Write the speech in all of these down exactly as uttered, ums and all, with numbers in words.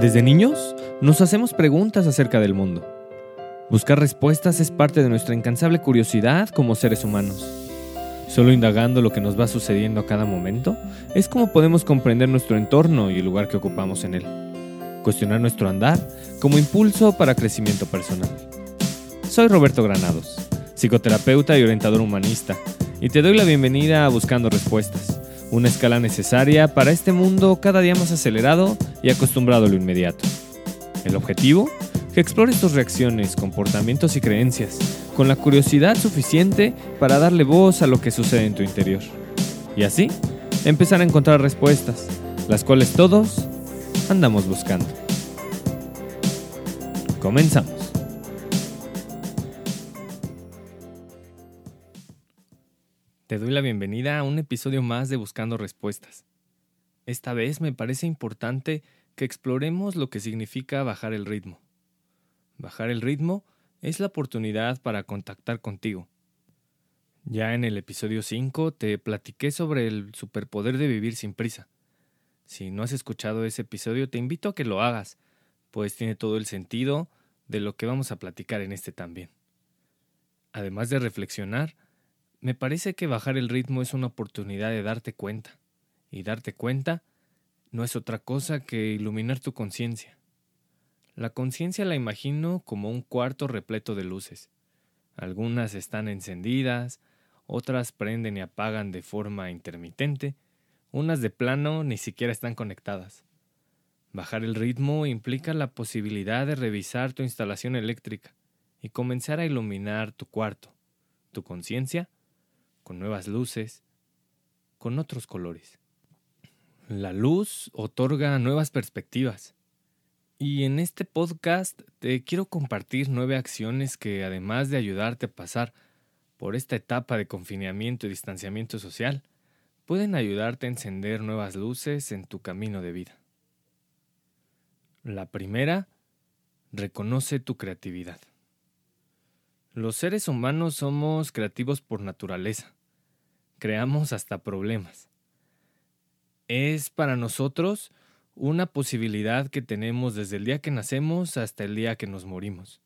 Desde niños, nos hacemos preguntas acerca del mundo. Buscar respuestas es parte de nuestra incansable curiosidad como seres humanos. Solo indagando lo que nos va sucediendo a cada momento, es como podemos comprender nuestro entorno y el lugar que ocupamos en él. Cuestionar nuestro andar como impulso para crecimiento personal. Soy Roberto Granados, psicoterapeuta y orientador humanista, y te doy la bienvenida a Buscando Respuestas, una escala necesaria para este mundo cada día más acelerado y acostumbrado a lo inmediato. El objetivo, que explores tus reacciones, comportamientos y creencias con la curiosidad suficiente para darle voz a lo que sucede en tu interior. Y así, empezar a encontrar respuestas, las cuales todos andamos buscando. Comenzamos. Te doy la bienvenida a un episodio más de Buscando Respuestas. Esta vez me parece importante que exploremos lo que significa bajar el ritmo. Bajar el ritmo es la oportunidad para contactar contigo. Ya en el episodio cinco te platiqué sobre el superpoder de vivir sin prisa. Si no has escuchado ese episodio, te invito a que lo hagas, pues tiene todo el sentido de lo que vamos a platicar en este también. Además de reflexionar, me parece que bajar el ritmo es una oportunidad de darte cuenta. Y darte cuenta no es otra cosa que iluminar tu conciencia. La conciencia la imagino como un cuarto repleto de luces. Algunas están encendidas, otras prenden y apagan de forma intermitente, unas de plano ni siquiera están conectadas. Bajar el ritmo implica la posibilidad de revisar tu instalación eléctrica y comenzar a iluminar tu cuarto, tu conciencia, con nuevas luces, con otros colores. La luz otorga nuevas perspectivas. Y en este podcast te quiero compartir nueve acciones que, además de ayudarte a pasar por esta etapa de confinamiento y distanciamiento social, pueden ayudarte a encender nuevas luces en tu camino de vida. La primera, reconoce tu creatividad. Los seres humanos somos creativos por naturaleza. Creamos hasta problemas. Es para nosotros una posibilidad que tenemos desde el día que nacemos hasta el día que nos morimos.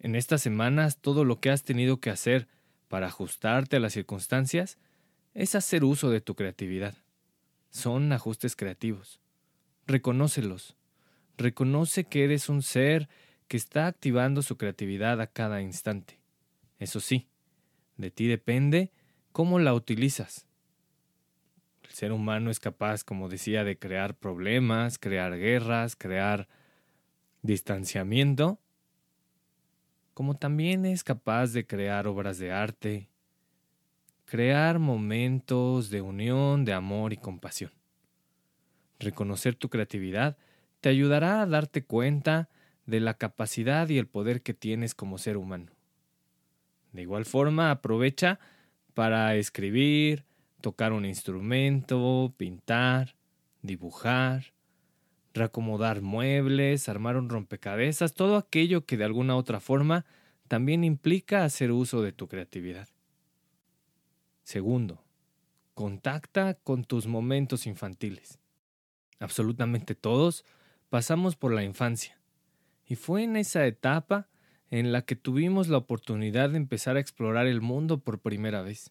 En estas semanas, todo lo que has tenido que hacer para ajustarte a las circunstancias es hacer uso de tu creatividad. Son ajustes creativos. Reconócelos. Reconoce que eres un ser que está activando su creatividad a cada instante. Eso sí, de ti depende cómo la utilizas. El ser humano es capaz, como decía, de crear problemas, crear guerras, crear distanciamiento, como también es capaz de crear obras de arte, crear momentos de unión, de amor y compasión. Reconocer tu creatividad te ayudará a darte cuenta de la capacidad y el poder que tienes como ser humano. De igual forma, aprovecha para escribir, tocar un instrumento, pintar, dibujar, reacomodar muebles, armar un rompecabezas, todo aquello que de alguna otra forma también implica hacer uso de tu creatividad. Segundo, contacta con tus momentos infantiles. Absolutamente todos pasamos por la infancia y fue en esa etapa en la que tuvimos la oportunidad de empezar a explorar el mundo por primera vez.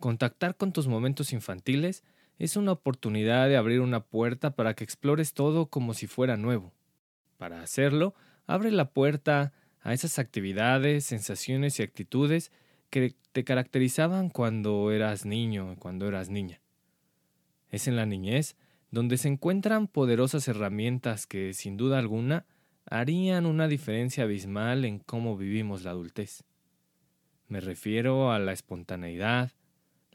Contactar con tus momentos infantiles es una oportunidad de abrir una puerta para que explores todo como si fuera nuevo. Para hacerlo, abre la puerta a esas actividades, sensaciones y actitudes que te caracterizaban cuando eras niño, cuando eras niña. Es en la niñez donde se encuentran poderosas herramientas que, sin duda alguna, harían una diferencia abismal en cómo vivimos la adultez. Me refiero a la espontaneidad,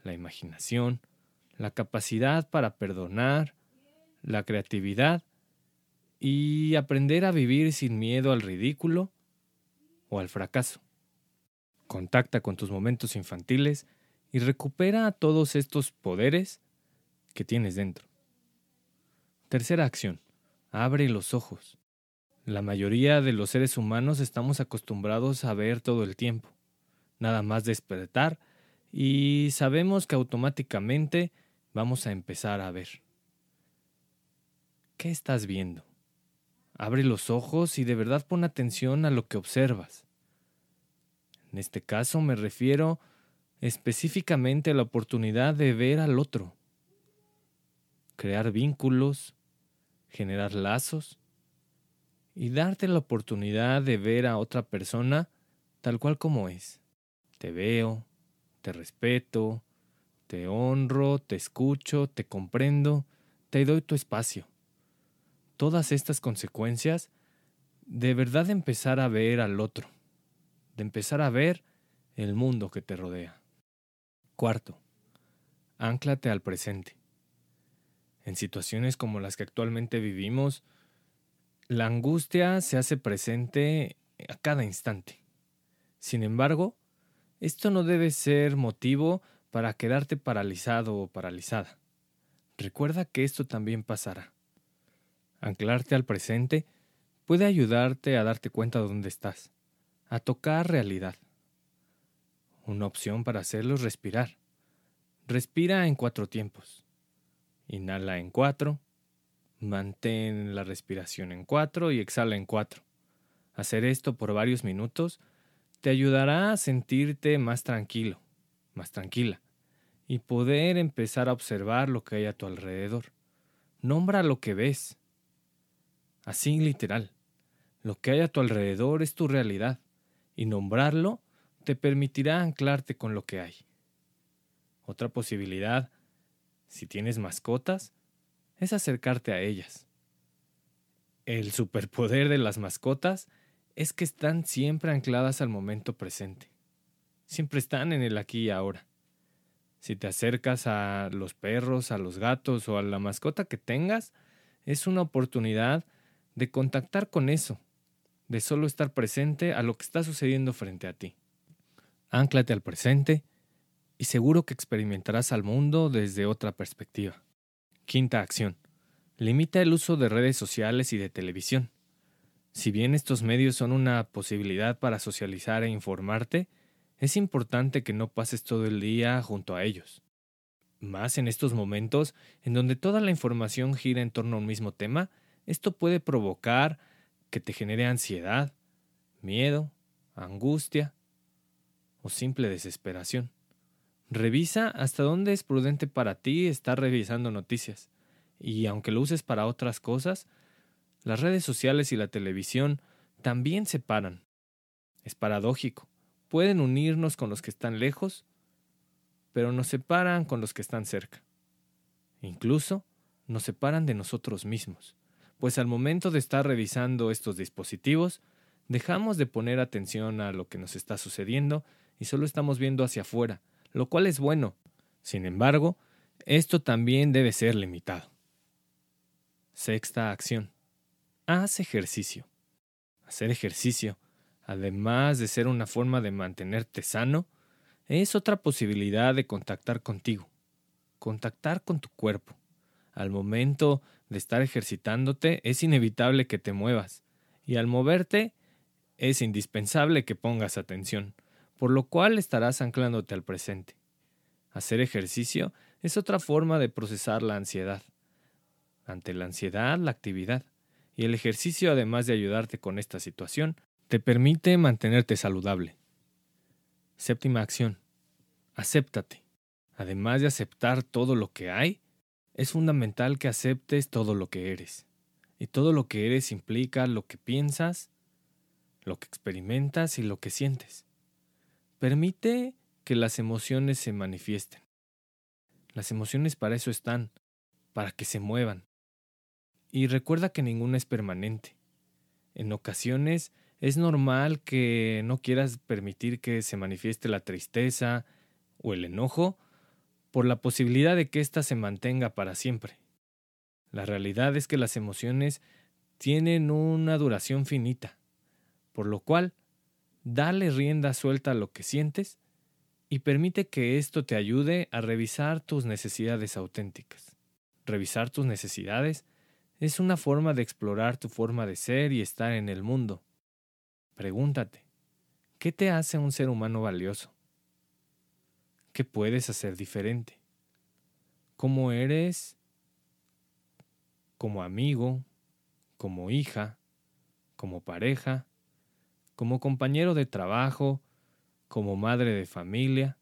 la imaginación, la capacidad para perdonar, la creatividad y aprender a vivir sin miedo al ridículo o al fracaso. Contacta con tus momentos infantiles y recupera todos estos poderes que tienes dentro. Tercera acción, abre los ojos. La mayoría de los seres humanos estamos acostumbrados a ver todo el tiempo. Nada más despertar, y sabemos que automáticamente vamos a empezar a ver. ¿Qué estás viendo? Abre los ojos y de verdad pon atención a lo que observas. En este caso me refiero específicamente a la oportunidad de ver al otro, crear vínculos, generar lazos y darte la oportunidad de ver a otra persona tal cual como es. Te veo, te respeto, te honro, te escucho, te comprendo, te doy tu espacio. Todas estas consecuencias, de verdad de empezar a ver al otro, de empezar a ver el mundo que te rodea. Cuarto, ánclate al presente. En situaciones como las que actualmente vivimos, la angustia se hace presente a cada instante. Sin embargo, esto no debe ser motivo para quedarte paralizado o paralizada. Recuerda que esto también pasará. Anclarte al presente puede ayudarte a darte cuenta de dónde estás, a tocar realidad. Una opción para hacerlo es respirar. Respira en cuatro tiempos. Inhala en cuatro, mantén la respiración en cuatro y exhala en cuatro. Hacer esto por varios minutos te ayudará a sentirte más tranquilo, más tranquila, y poder empezar a observar lo que hay a tu alrededor. Nombra lo que ves. Así literal, lo que hay a tu alrededor es tu realidad y nombrarlo te permitirá anclarte con lo que hay. Otra posibilidad, si tienes mascotas, es acercarte a ellas. El superpoder de las mascotas es que están siempre ancladas al momento presente. Siempre están en el aquí y ahora. Si te acercas a los perros, a los gatos o a la mascota que tengas, es una oportunidad de contactar con eso, de solo estar presente a lo que está sucediendo frente a ti. Ánclate al presente y seguro que experimentarás al mundo desde otra perspectiva. Quinta acción. Limita el uso de redes sociales y de televisión. Si bien estos medios son una posibilidad para socializar e informarte, es importante que no pases todo el día junto a ellos. Más en estos momentos, en donde toda la información gira en torno a un mismo tema, esto puede provocar que te genere ansiedad, miedo, angustia o simple desesperación. Revisa hasta dónde es prudente para ti estar revisando noticias. Y aunque lo uses para otras cosas, las redes sociales y la televisión también separan. Es paradójico. Pueden unirnos con los que están lejos, pero nos separan con los que están cerca. Incluso nos separan de nosotros mismos. Pues al momento de estar revisando estos dispositivos, dejamos de poner atención a lo que nos está sucediendo y solo estamos viendo hacia afuera, lo cual es bueno. Sin embargo, esto también debe ser limitado. Sexta acción. Haz ejercicio. Hacer ejercicio, además de ser una forma de mantenerte sano, es otra posibilidad de contactar contigo, contactar con tu cuerpo. Al momento de estar ejercitándote, es inevitable que te muevas y al moverte es indispensable que pongas atención, por lo cual estarás anclándote al presente. Hacer ejercicio es otra forma de procesar la ansiedad. Ante la ansiedad, la actividad y el ejercicio, además de ayudarte con esta situación, te permite mantenerte saludable. Séptima acción. Acéptate. Además de aceptar todo lo que hay, es fundamental que aceptes todo lo que eres. Y todo lo que eres implica lo que piensas, lo que experimentas y lo que sientes. Permite que las emociones se manifiesten. Las emociones para eso están, para que se muevan. Y recuerda que ninguna es permanente. En ocasiones es normal que no quieras permitir que se manifieste la tristeza o el enojo, por la posibilidad de que ésta se mantenga para siempre. La realidad es que las emociones tienen una duración finita, por lo cual, dale rienda suelta a lo que sientes y permite que esto te ayude a revisar tus necesidades auténticas. Revisar tus necesidades es una forma de explorar tu forma de ser y estar en el mundo. Pregúntate, ¿qué te hace un ser humano valioso? ¿Qué puedes hacer diferente? ¿Cómo eres como amigo, como hija, como pareja, como compañero de trabajo, como madre de familia,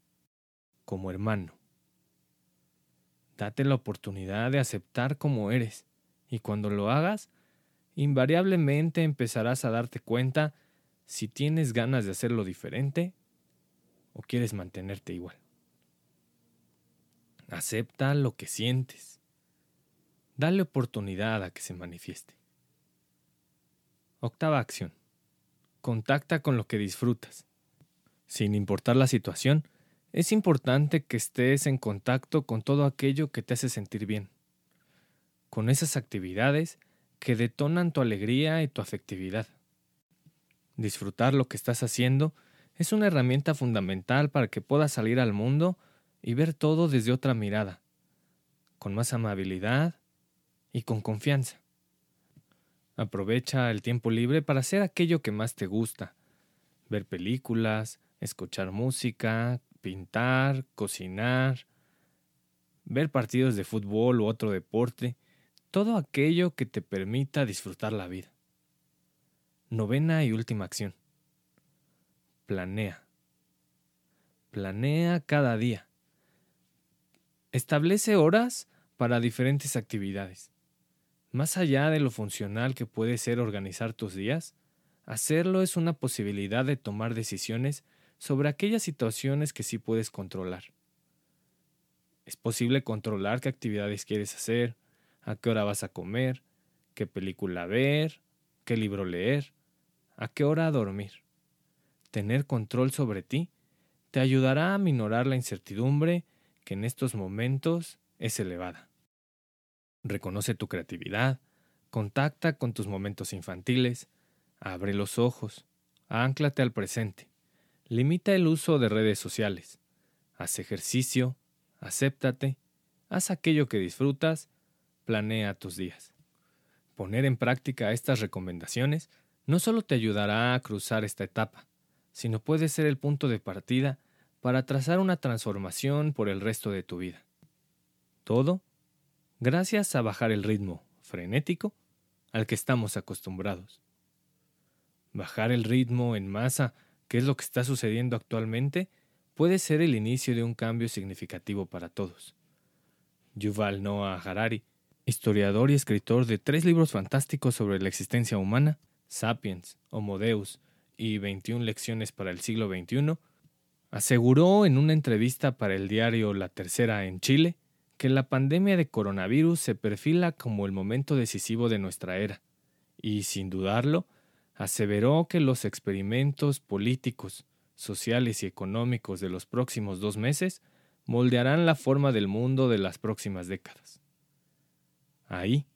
como hermano. Date la oportunidad de aceptar como eres, y cuando lo hagas, invariablemente empezarás a darte cuenta si tienes ganas de hacerlo diferente o quieres mantenerte igual. Acepta lo que sientes. Dale oportunidad a que se manifieste. Octava acción. Contacta con lo que disfrutas. Sin importar la situación, es importante que estés en contacto con todo aquello que te hace sentir bien, con esas actividades que detonan tu alegría y tu afectividad. Disfrutar lo que estás haciendo es una herramienta fundamental para que puedas salir al mundo y ver todo desde otra mirada, con más amabilidad y con confianza. Aprovecha el tiempo libre para hacer aquello que más te gusta, ver películas, escuchar música, pintar, cocinar, ver partidos de fútbol u otro deporte, todo aquello que te permita disfrutar la vida. Novena y última acción. Planea. Planea cada día. Establece horas para diferentes actividades. Más allá de lo funcional que puede ser organizar tus días, hacerlo es una posibilidad de tomar decisiones sobre aquellas situaciones que sí puedes controlar. Es posible controlar qué actividades quieres hacer, a qué hora vas a comer, qué película ver, qué libro leer, a qué hora dormir. Tener control sobre ti te ayudará a minorar la incertidumbre que en estos momentos es elevada. Reconoce tu creatividad, contacta con tus momentos infantiles, abre los ojos, ánclate al presente. Limita el uso de redes sociales. Haz ejercicio, acéptate, haz aquello que disfrutas, planea tus días. Poner en práctica estas recomendaciones no solo te ayudará a cruzar esta etapa, sino puede ser el punto de partida para trazar una transformación por el resto de tu vida. Todo gracias a bajar el ritmo frenético al que estamos acostumbrados. Bajar el ritmo en masa, ¿qué es lo que está sucediendo actualmente? Puede ser el inicio de un cambio significativo para todos. Yuval Noah Harari, historiador y escritor de tres libros fantásticos sobre la existencia humana, Sapiens, Homo Deus y veintiuna lecciones para el siglo veintiuno, aseguró en una entrevista para el diario La Tercera en Chile que la pandemia de coronavirus se perfila como el momento decisivo de nuestra era, y sin dudarlo, aseveró que los experimentos políticos, sociales y económicos de los próximos dos meses moldearán la forma del mundo de las próximas décadas. Ahí,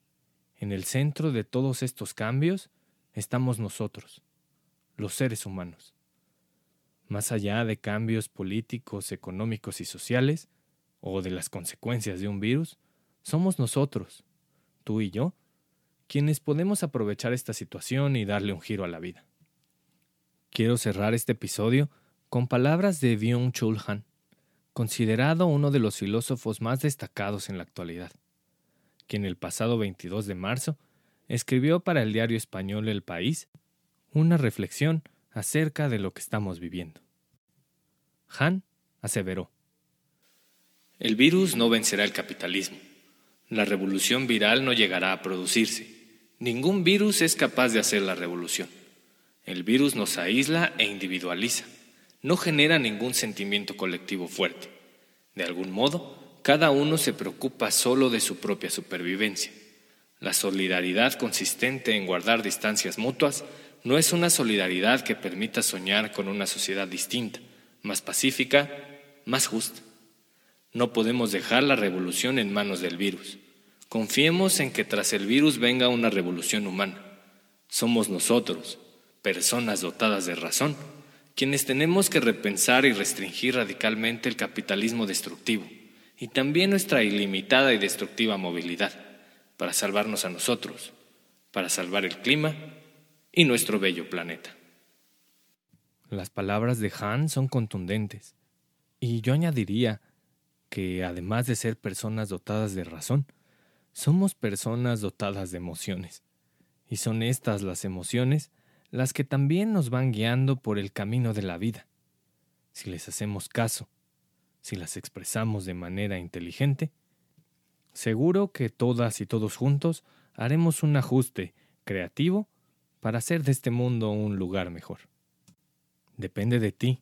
en el centro de todos estos cambios, estamos nosotros, los seres humanos. Más allá de cambios políticos, económicos y sociales, o de las consecuencias de un virus, somos nosotros, tú y yo, quienes podemos aprovechar esta situación y darle un giro a la vida. Quiero cerrar este episodio con palabras de Byung-Chul Han, considerado uno de los filósofos más destacados en la actualidad, quien el pasado veintidós de marzo escribió para el diario español El País una reflexión acerca de lo que estamos viviendo. Han aseveró: el virus no vencerá el capitalismo. La revolución viral no llegará a producirse. Ningún virus es capaz de hacer la revolución. El virus nos aísla e individualiza. No genera ningún sentimiento colectivo fuerte. De algún modo, cada uno se preocupa solo de su propia supervivencia. La solidaridad consistente en guardar distancias mutuas no es una solidaridad que permita soñar con una sociedad distinta, más pacífica, más justa. No podemos dejar la revolución en manos del virus. Confiemos en que tras el virus venga una revolución humana. Somos nosotros, personas dotadas de razón, quienes tenemos que repensar y restringir radicalmente el capitalismo destructivo y también nuestra ilimitada y destructiva movilidad para salvarnos a nosotros, para salvar el clima y nuestro bello planeta. Las palabras de Han son contundentes, y yo añadiría que además de ser personas dotadas de razón, somos personas dotadas de emociones, Y son estas las emociones las que también nos van guiando por el camino de la vida. Si les hacemos caso, si las expresamos de manera inteligente, seguro que todas y todos juntos haremos un ajuste creativo para hacer de este mundo un lugar mejor. Depende de ti,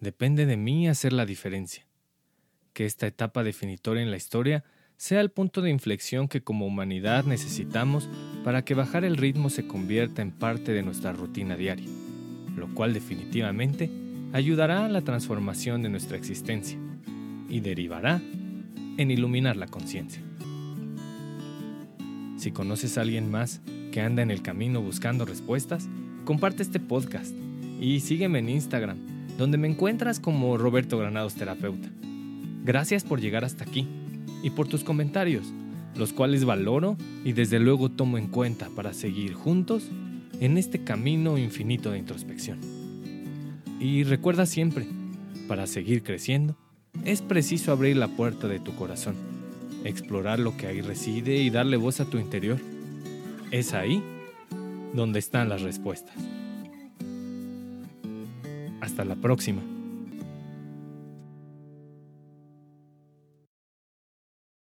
depende de mí hacer la diferencia. Que esta etapa definitoria en la historia sea el punto de inflexión que como humanidad necesitamos para que bajar el ritmo se convierta en parte de nuestra rutina diaria, lo cual definitivamente ayudará a la transformación de nuestra existencia y derivará en iluminar la conciencia. Si conoces a alguien más que anda en el camino buscando respuestas, comparte este podcast y sígueme en Instagram, donde me encuentras como Roberto Granados Terapeuta. Gracias por llegar hasta aquí y por tus comentarios, los cuales valoro y desde luego tomo en cuenta para seguir juntos en este camino infinito de introspección. Y recuerda siempre, para seguir creciendo, es preciso abrir la puerta de tu corazón, explorar lo que ahí reside y darle voz a tu interior. Es ahí donde están las respuestas. Hasta la próxima.